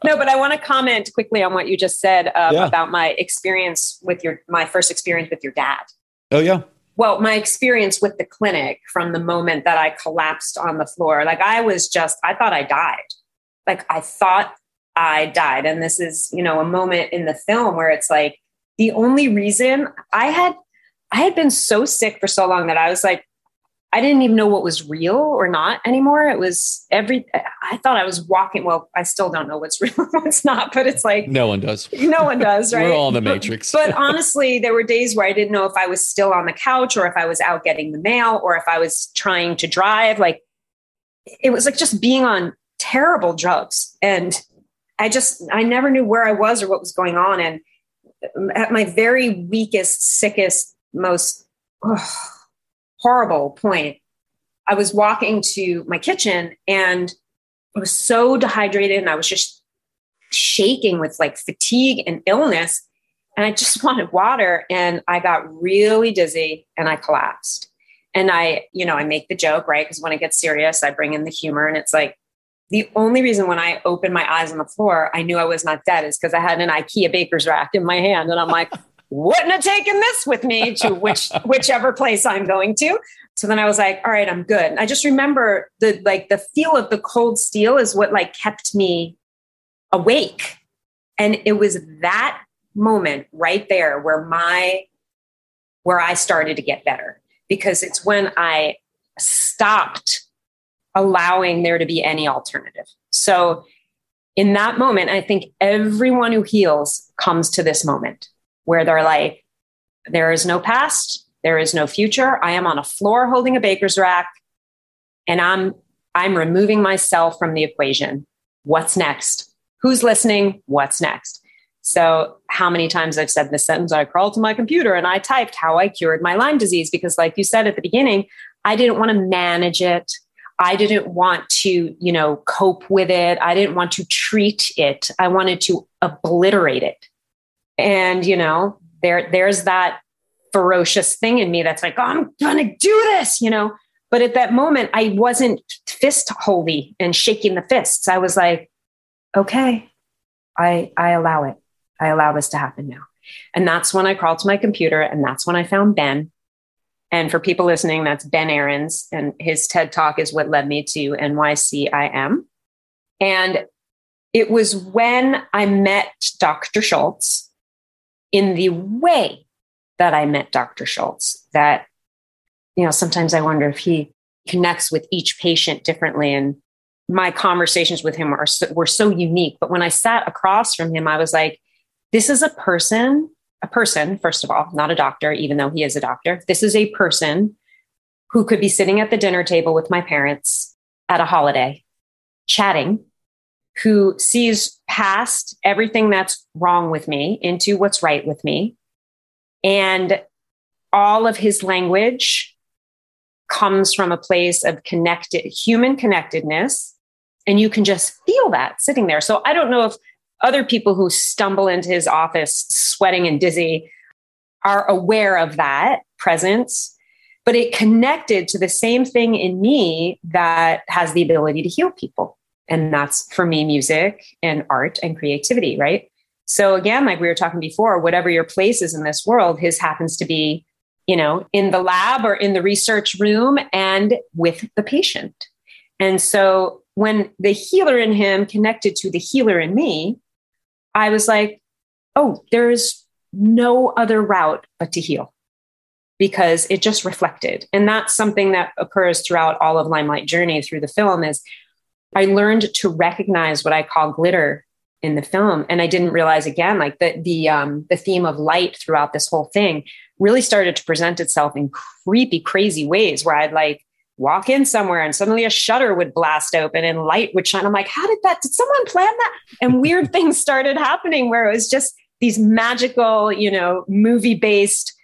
No, but I want to comment quickly on what you just said uh, yeah. about my experience with your, my first experience with your dad. Oh, yeah. Well, my experience with the clinic from the moment that I collapsed on the floor, like I was just, I thought I died. Like I thought I died. And this is, you know, a moment in the film where it's like, the only reason I had, I had been so sick for so long that I was like, I didn't even know what was real or not anymore. It was every, I thought I was walking. Well, I still don't know what's real and what's not, but it's like, no one does. No one does. Right. We're all in the matrix. But, but honestly, there were days where I didn't know if I was still on the couch or if I was out getting the mail or if I was trying to drive. Like it was like just being on terrible drugs. And I just, I never knew where I was or what was going on. And at my very weakest, sickest, most, oh, horrible point, I was walking to my kitchen and I was so dehydrated and I was just shaking with like fatigue and illness. And I just wanted water and I got really dizzy and I collapsed. And I, you know, I make the joke, right? Because when it gets serious, I bring in the humor. And it's like, the only reason when I opened my eyes on the floor, I knew I was not dead is because I had an IKEA baker's rack in my hand. And I'm like, wouldn't have taken this with me to which whichever place I'm going to. So then I was like, all right, I'm good. And I just remember the, like the feel of the cold steel is what like kept me awake. And it was that moment right there where my, where I started to get better, because it's when I stopped allowing there to be any alternative. So in that moment, I think everyone who heals comes to this moment where they're like, there is no past, there is no future. I am on a floor holding a baker's rack and I'm I'm removing myself from the equation. What's next? Who's listening? What's next? So how many times I've said this sentence, I crawled to my computer and I typed how I cured my Lyme disease, because like you said at the beginning, I didn't want to manage it. I didn't want to, you know, cope with it. I didn't want to treat it. I wanted to obliterate it. And, you know, there, there's that ferocious thing in me that's like, oh, I'm going to do this, you know, but at that moment I wasn't fist holy and shaking the fists. I was like, okay, I, I allow it. I allow this to happen now. And that's when I crawled to my computer, and that's when I found Ben. And for people listening, that's Ben Aarons, and his TED Talk is what led me to N Y C I M. And it was when I met Doctor Schultz, in the way that I met Doctor Schultz, that, you know, sometimes I wonder if he connects with each patient differently. And my conversations with him are so, were so unique. But when I sat across from him, I was like, this is a person, a person, first of all, not a doctor, even though he is a doctor. This is a person who could be sitting at the dinner table with my parents at a holiday, chatting, who sees past everything that's wrong with me into what's right with me. And all of his language comes from a place of connected, human connectedness. And you can just feel that sitting there. So I don't know if other people who stumble into his office sweating and dizzy are aware of that presence, but it connected to the same thing in me that has the ability to heal people. And that's, for me, music and art and creativity, right? So again, like we were talking before, whatever your place is in this world, his happens to be, you know, in the lab or in the research room and with the patient. And so when the healer in him connected to the healer in me, I was like, oh, there is no other route but to heal, because it just reflected. And that's something that occurs throughout all of Limelight Journey through the film, is I learned to recognize what I call glitter in the film. And I didn't realize, again, like the, the, um, the theme of light throughout this whole thing really started to present itself in creepy, crazy ways, where I'd like walk in somewhere and suddenly a shutter would blast open and light would shine. I'm like, how did that, did someone plan that? And weird things started happening where it was just these magical, you know, movie-based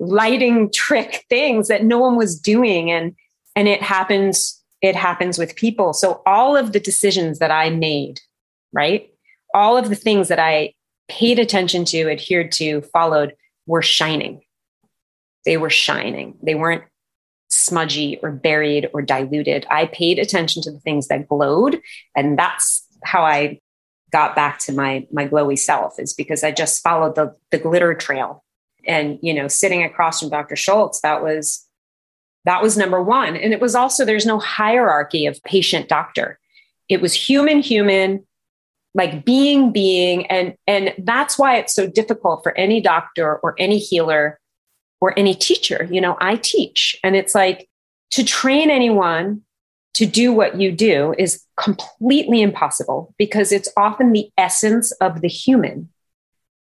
lighting trick things that no one was doing. And, and it happens It happens with people. So all of the decisions that I made, right? All of the things that I paid attention to, adhered to, followed, were shining. They were shining. They weren't smudgy or buried or diluted. I paid attention to the things that glowed. And that's how I got back to my, my glowy self, is because I just followed the, the glitter trail. And, you know, sitting across from Doctor Schultz, that was That was number one. And it was also, there's no hierarchy of patient doctor. It was human, human, like being, being. And, and that's why it's so difficult for any doctor or any healer or any teacher. You know, I teach, and it's like, to train anyone to do what you do is completely impossible, because it's often the essence of the human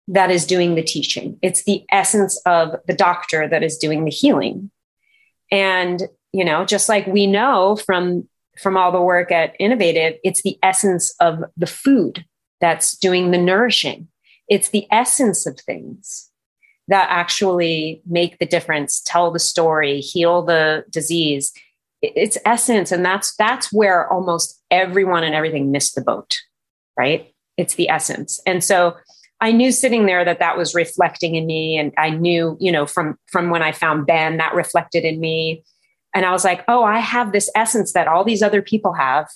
that is doing the teaching. It's the essence of the doctor that is doing the healing. And, you know, just like we know from, from all the work at Innovative, it's the essence of the food that's doing the nourishing. It's the essence of things that actually make the difference, tell the story, heal the disease. It's essence. And that's, that's where almost everyone and everything missed the boat, right? It's the essence. And so I knew sitting there that that was reflecting in me. And I knew, you know, from, from when I found Ben, that reflected in me. And I was like, oh, I have this essence that all these other people have,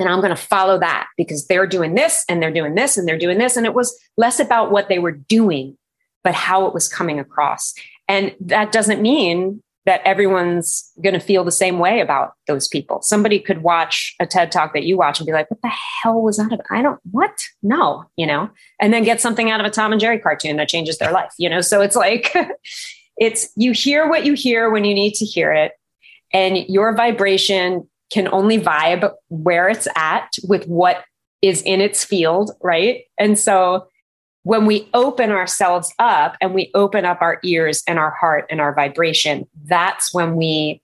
and I'm going to follow that, because they're doing this and they're doing this and they're doing this. And it was less about what they were doing, but how it was coming across. And that doesn't mean that everyone's going to feel the same way about those people. Somebody could watch a TED Talk that you watch and be like, what the hell was that about? I don't, what? No, you know, and then get something out of a Tom and Jerry cartoon that changes their life, you know? So it's like, it's, you hear what you hear when you need to hear it. And your vibration can only vibe where it's at with what is in its field, right? And so when we open ourselves up and we open up our ears and our heart and our vibration, that's when we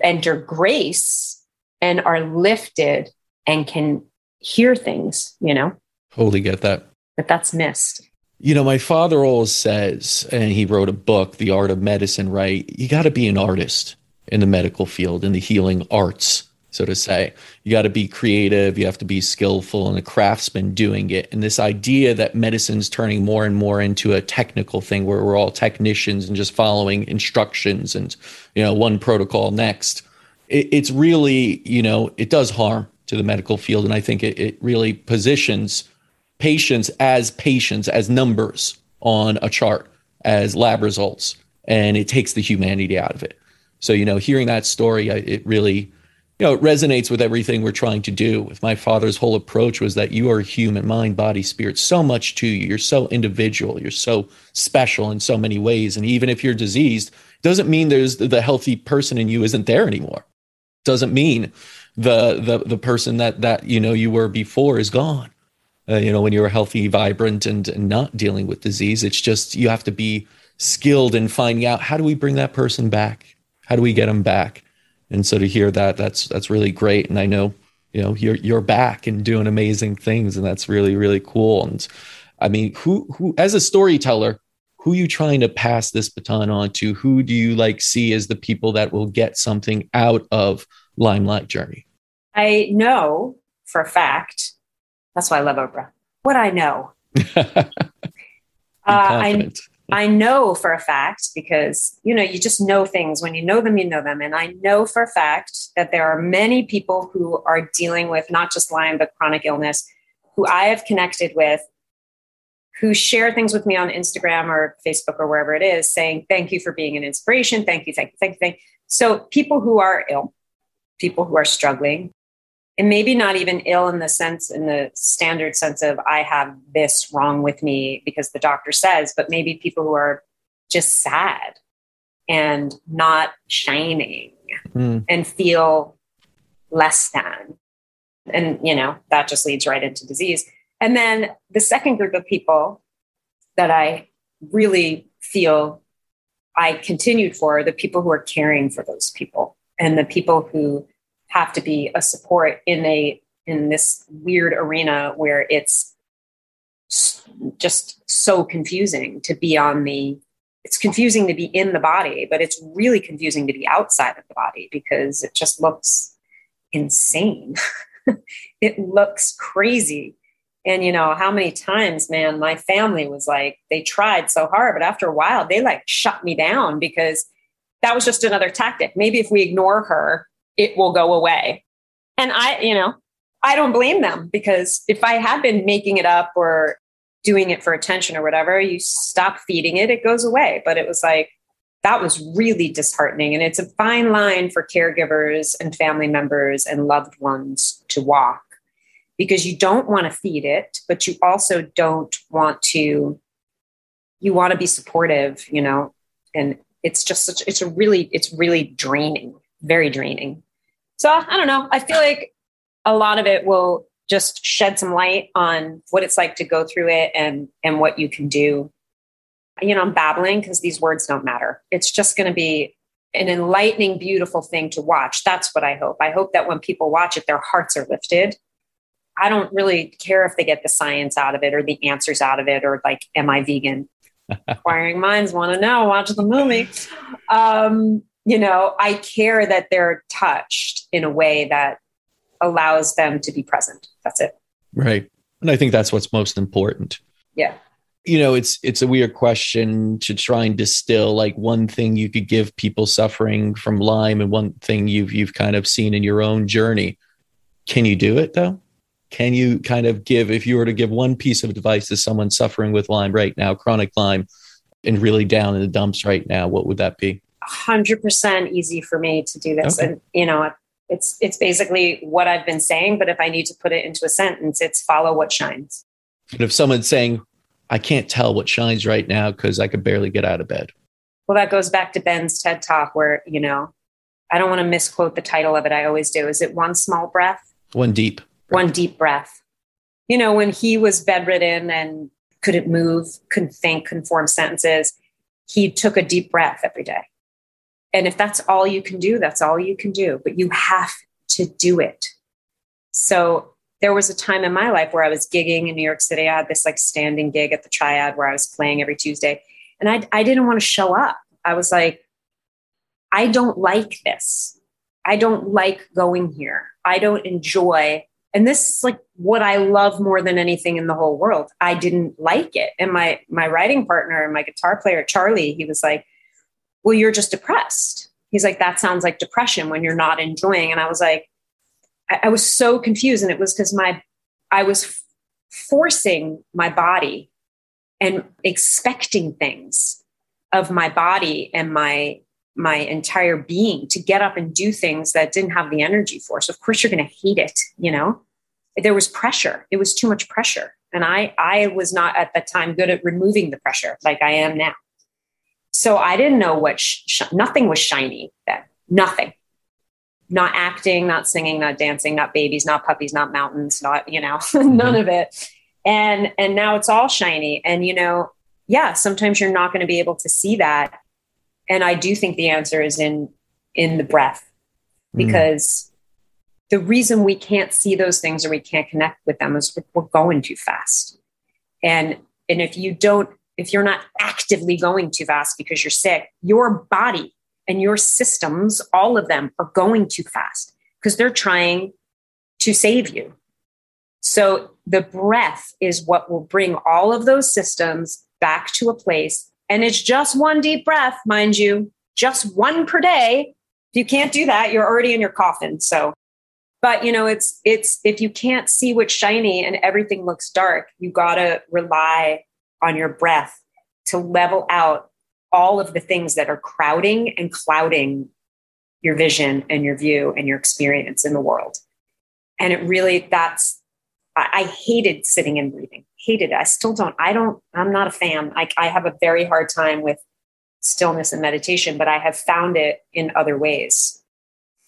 enter grace and are lifted and can hear things, you know? Totally get that. But that's missed. You know, my father always says, and he wrote a book, The Art of Medicine, right? You got to be an artist in the medical field, in the healing arts, so to say. You got to be creative, you have to be skillful, and a craftsman doing it. And this idea that medicine's turning more and more into a technical thing where we're all technicians and just following instructions and, you know, one protocol next. It, it's really, you know, it does harm to the medical field. And I think it, it really positions patients as patients, as numbers on a chart, as lab results, and it takes the humanity out of it. So, you know, hearing that story, it really, you know, it resonates with everything we're trying to do. With my father's whole approach was that you are a human, mind, body, spirit, so much to you. You're so individual. You're so special in so many ways. And even if you're diseased, doesn't mean there's the healthy person in you isn't there anymore. Doesn't mean the the the person that that you know you were before is gone. Uh, you know, when you're healthy, vibrant, and, and not dealing with disease, it's just you have to be skilled in finding out, how do we bring that person back? How do we get them back? And so to hear that, that's that's really great. And I know, you know, you're you're back and doing amazing things, and that's really, really cool. And I mean, who who as a storyteller, who are you trying to pass this baton on to? Who do you like see as the people that will get something out of Limelight Journey? I know for a fact. That's why I love Oprah. What I know. uh, I, I know for a fact, because, you know, you just know things. When you know them, you know them. And I know for a fact that there are many people who are dealing with not just Lyme, but chronic illness, who I have connected with, who share things with me on Instagram or Facebook or wherever it is, saying, thank you for being an inspiration. Thank you, thank you, thank you, thank you. So people who are ill, people who are struggling, and maybe not even ill in the sense, in the standard sense of I have this wrong with me because the doctor says, but maybe people who are just sad and not shining mm. and feel less than. And, you know, that just leads right into disease. And then the second group of people that I really feel I continued for are the people who are caring for those people and the people who have to be a support in a, in this weird arena where it's just so confusing to be on the, it's confusing to be in the body, but it's really confusing to be outside of the body because it just looks insane. It looks crazy. And you know, how many times, man, my family was like, they tried so hard, but after a while they like shut me down because that was just another tactic. Maybe if we ignore her, it will go away. And I, you know, I don't blame them, because if I had been making it up or doing it for attention or whatever, you stop feeding it, it goes away. But it was like, that was really disheartening. And it's a fine line for caregivers and family members and loved ones to walk, because you don't want to feed it, but you also don't want to, you want to be supportive, you know, and it's just such, it's a really, it's really draining, very draining. So I don't know. I feel like a lot of it will just shed some light on what it's like to go through it and, and what you can do. You know, I'm babbling because these words don't matter. It's just going to be an enlightening, beautiful thing to watch. That's what I hope. I hope that when people watch it, their hearts are lifted. I don't really care if they get the science out of it or the answers out of it, or like, am I vegan? Inquiring minds want to know, watch the movie. Um, You know, I care that they're touched in a way that allows them to be present. That's it. Right. And I think that's what's most important. Yeah. You know, it's it's a weird question to try and distill, like, one thing you could give people suffering from Lyme and one thing you've you've kind of seen in your own journey. Can you do it, though? Can you kind of give, if you were to give one piece of advice to someone suffering with Lyme right now, chronic Lyme, and really down in the dumps right now, what would that be? one hundred percent easy for me to do this. Okay. And, you know, it's, it's basically what I've been saying, but if I need to put it into a sentence, it's follow what shines. And if someone's saying, I can't tell what shines right now because I could barely get out of bed. Well, that goes back to Ben's TED Talk where, you know, I don't want to misquote the title of it. I always do. Is it one small breath? One deep. Breath. One deep breath. You know, when he was bedridden and couldn't move, couldn't think, couldn't form sentences, he took a deep breath every day. And if that's all you can do, that's all you can do, but you have to do it. So there was a time in my life where I was gigging in New York City. I had this like standing gig at the Triad where I was playing every Tuesday, and I, I didn't want to show up. I was like, I don't like this. I don't like going here. I don't enjoy. And this is like what I love more than anything in the whole world. I didn't like it. And my, my writing partner and my guitar player, Charlie, he was like, well, you're just depressed. He's like, that sounds like depression when you're not enjoying. And I was like, I, I was so confused. And it was because my, I was forcing my body and expecting things of my body and my my entire being to get up and do things that didn't have the energy for. So of course you're going to hate it. You know, there was pressure. It was too much pressure. And I, I was not at that time good at removing the pressure like I am now. So I didn't know what, sh- sh- nothing was shiny then. Nothing, not acting, not singing, not dancing, not babies, not puppies, not mountains, not, you know, none mm-hmm. of it. And, and now it's all shiny. And, you know, yeah, sometimes you're not going to be able to see that. And I do think the answer is in, in the breath, because mm. the reason we can't see those things or we can't connect with them is we're going too fast. And, and if you don't, if you're not actively going too fast because you're sick, your body and your systems, all of them are going too fast because they're trying to save you. So the breath is what will bring all of those systems back to a place. And it's just one deep breath, mind you, just one per day. If you can't do that, you're already in your coffin. So, but you know, it's, it's, if you can't see what's shiny and everything looks dark, you got to rely on your breath to level out all of the things that are crowding and clouding your vision and your view and your experience in the world. And it really, that's, I hated sitting and breathing, hated it. I still don't, I don't, I'm not a fan. I, I have a very hard time with stillness and meditation, but I have found it in other ways.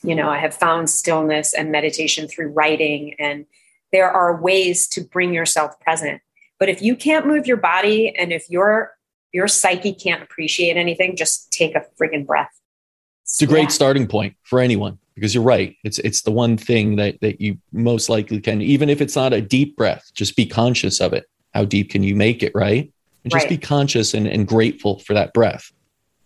You know, I have found stillness and meditation through writing, and there are ways to bring yourself present. But if you can't move your body and if your, your psyche can't appreciate anything, just take a friggin' breath. It's a great yeah. starting point for anyone. Because you're right. It's it's the one thing that, that you most likely can, even if it's not a deep breath, just be conscious of it. How deep can you make it, right? And just right. be conscious and, and grateful for that breath,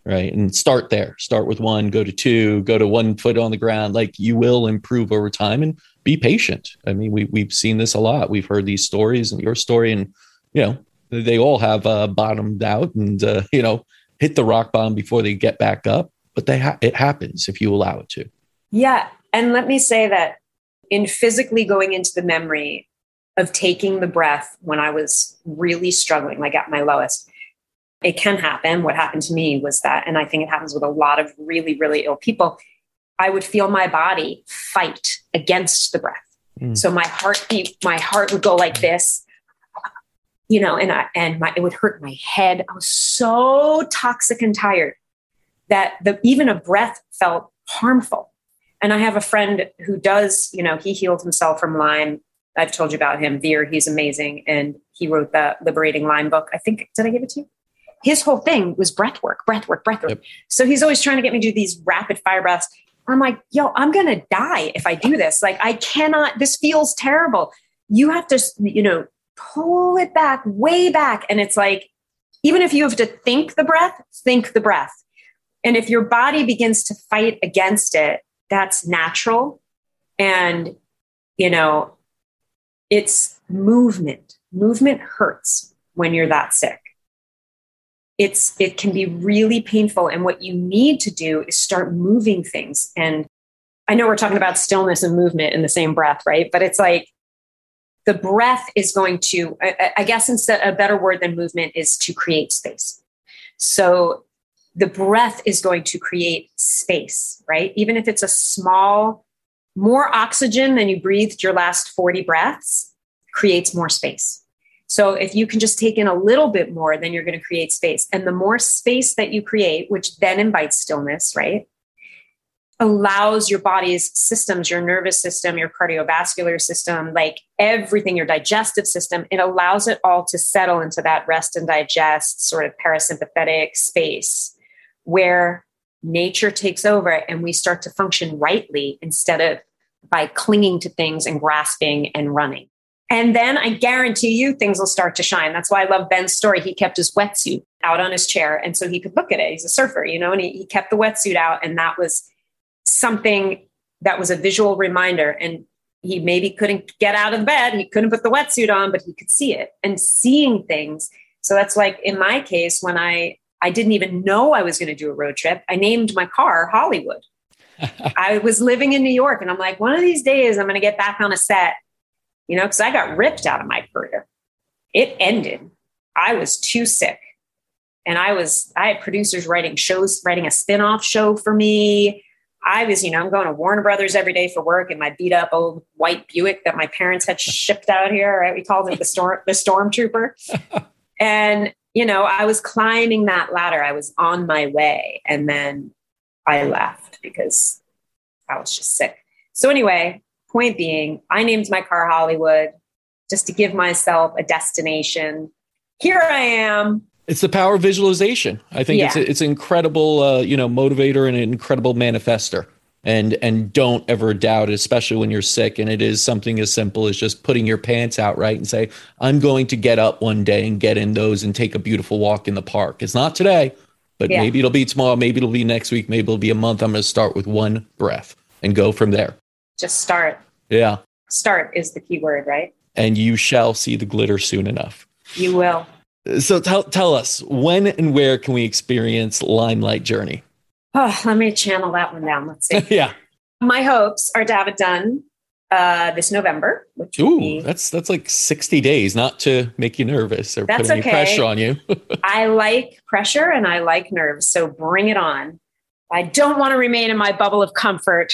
right? And start there. Start with one, go to two, go to one foot on the ground. Like, you will improve over time, and be patient. I mean, we, we've seen this a lot. We've heard these stories and your story, and, you know, they all have uh, bottomed out and, uh, you know, hit the rock bottom before they get back up. But they ha- it happens if you allow it to. Yeah. And let me say that in physically going into the memory of taking the breath when I was really struggling, like at my lowest, it can happen. What happened to me was that, and I think it happens with a lot of really, really ill people, I would feel my body fight against the breath. Mm. So my heartbeat, my heart would go like this, you know, and I, and my, it would hurt my head. I was so toxic and tired that the, even a breath felt harmful. And I have a friend who does, you know, he healed himself from Lyme. I've told you about him, Veer. He's amazing. And he wrote the Liberating Lyme book. I think, did I give it to you? His whole thing was breath work, breath work, breath work. Yep. So he's always trying to get me to do these rapid fire breaths. I'm like, yo, I'm going to die if I do this. Like, I cannot, this feels terrible. You have to, you know, pull it back, way back. And it's like, even if you have to think the breath, think the breath. And if your body begins to fight against it, that's natural. And, you know, it's movement. Movement hurts when you're that sick. It's, it can be really painful. And what you need to do is start moving things. And I know we're talking about stillness and movement in the same breath, right? But it's like the breath is going to, I, I guess instead, a better word than movement is to create space. So the breath is going to create space, right? Even if it's a small, more oxygen than you breathed your last forty breaths, creates more space. So if you can just take in a little bit more, then you're going to create space. And the more space that you create, which then invites stillness, right? Allows your body's systems, your nervous system, your cardiovascular system, like everything, your digestive system, it allows it all to settle into that rest and digest sort of parasympathetic space, where nature takes over and we start to function rightly instead of by clinging to things and grasping and running. And then I guarantee you things will start to shine. That's why I love Ben's story. He kept his wetsuit out on his chair. And so he could look at it. He's a surfer, you know, and he, he kept the wetsuit out. And that was something that was a visual reminder. And he maybe couldn't get out of bed and he couldn't put the wetsuit on, but he could see it and seeing things. So that's like, in my case, when I, I didn't even know I was going to do a road trip, I named my car Hollywood. I was living in New York and I'm like, one of these days I'm going to get back on a set you know, because I got ripped out of my career. It ended. I was too sick. And I was, I had producers writing shows, writing a spinoff show for me. I was, you know, I'm going to Warner Brothers every day for work in my beat up old white Buick that my parents had shipped out here. Right? We called it the storm, the stormtrooper. And, you know, I was climbing that ladder. I was on my way. And then I left because I was just sick. So anyway, point being, I named my car Hollywood just to give myself a destination. Here I am. It's the power of visualization. I think yeah. it's it's an incredible, uh, you know, motivator and an incredible manifester. And and don't ever doubt it, especially when you're sick. And it is something as simple as just putting your pants out, right, and say, I'm going to get up one day and get in those and take a beautiful walk in the park. It's not today, but yeah. maybe it'll be tomorrow. Maybe it'll be next week. Maybe it'll be a month. I'm going to start with one breath and go from there. Just start. Yeah. Start is the key word, right? And you shall see the glitter soon enough. You will. So tell tell us, when and where can we experience Limelight Journey? Oh, let me channel that one down. Let's see. yeah. My hopes are to have it done uh, this November. Which Ooh, be, that's that's like sixty days, not to make you nervous or put any okay. pressure on you. I like pressure and I like nerves, so bring it on. I don't want to remain in my bubble of comfort.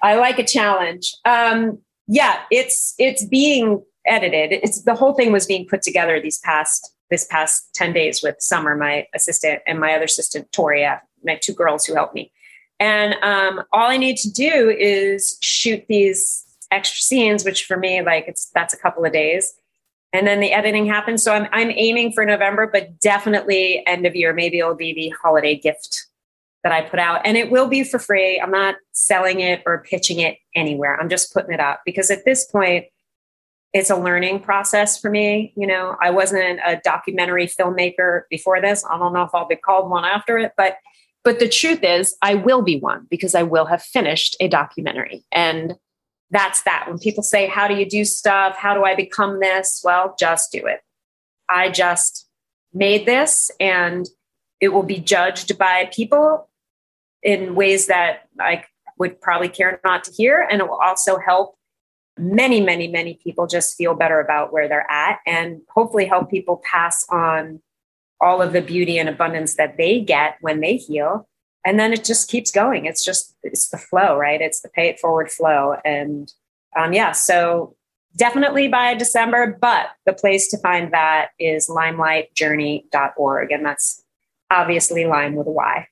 I like a challenge. Um, yeah, it's it's being... edited. It's the whole thing was being put together these past, this past ten days with Summer, my assistant, and my other assistant, Toria, my two girls who helped me. And, um, all I need to do is shoot these extra scenes, which for me, like it's, that's a couple of days, and then the editing happens. So I'm, I'm aiming for November, but definitely end of year. Maybe it'll be the holiday gift that I put out, and it will be for free. I'm not selling it or pitching it anywhere. I'm just putting it up because at this point, it's a learning process for me. You know, I wasn't a documentary filmmaker before this. I don't know if I'll be called one after it, but, but the truth is I will be one because I will have finished a documentary. And that's that. When people say, how do you do stuff? How do I become this? Well, just do it. I just made this and it will be judged by people in ways that I would probably care not to hear. And it will also help many, many, many people just feel better about where they're at and hopefully help people pass on all of the beauty and abundance that they get when they heal. And then it just keeps going. It's just, it's the flow, right? It's the pay it forward flow. And um, yeah, so definitely by December, but the place to find that is limelight journey dot org. And that's obviously Lime with a Y.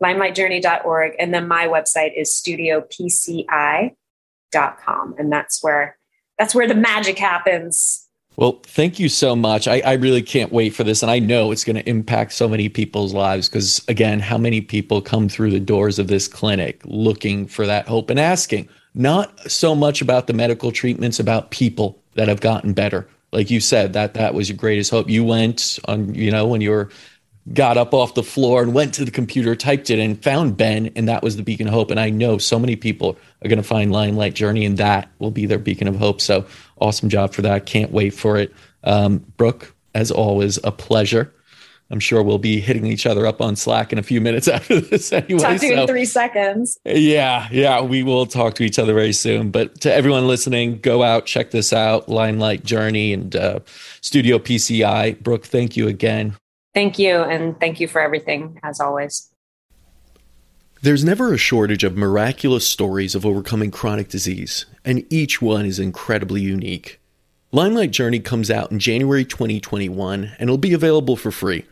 limelight journey dot org. And then my website is studio p c i dot com. And that's where, that's where the magic happens. Well, thank you so much. I, I really can't wait for this. And I know it's going to impact so many people's lives because, again, how many people come through the doors of this clinic looking for that hope and asking not so much about the medical treatments, about people that have gotten better. Like you said, that that was your greatest hope. You went on, you know, when you were got up off the floor and went to the computer, typed it and found Ben. And that was the beacon of hope. And I know so many people are going to find Limelight Journey and that will be their beacon of hope. So awesome job for that. Can't wait for it. Um, Brooke, as always, a pleasure. I'm sure we'll be hitting each other up on Slack in a few minutes after this anyway. Talk to you so, in three seconds. Yeah, yeah, we will talk to each other very soon. But to everyone listening, go out, check this out, Limelight Journey and uh, Studio P C I. Brooke, thank you again. Thank you. And thank you for everything, as always. There's never a shortage of miraculous stories of overcoming chronic disease, and each one is incredibly unique. Limelight Journey comes out in January twenty twenty-one, and it'll be available for free.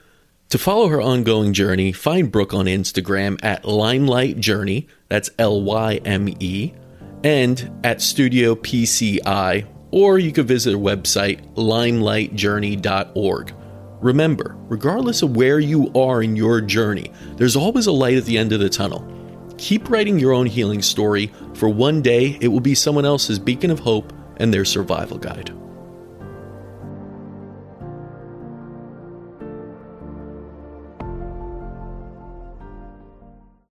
To follow her ongoing journey, find Brooke on Instagram at Limelight Journey, that's L Y M E, and at Studio P C I, or you could visit her website, limelight journey dot org. Remember, regardless of where you are in your journey, there's always a light at the end of the tunnel. Keep writing your own healing story, for one day it will be someone else's beacon of hope and their survival guide.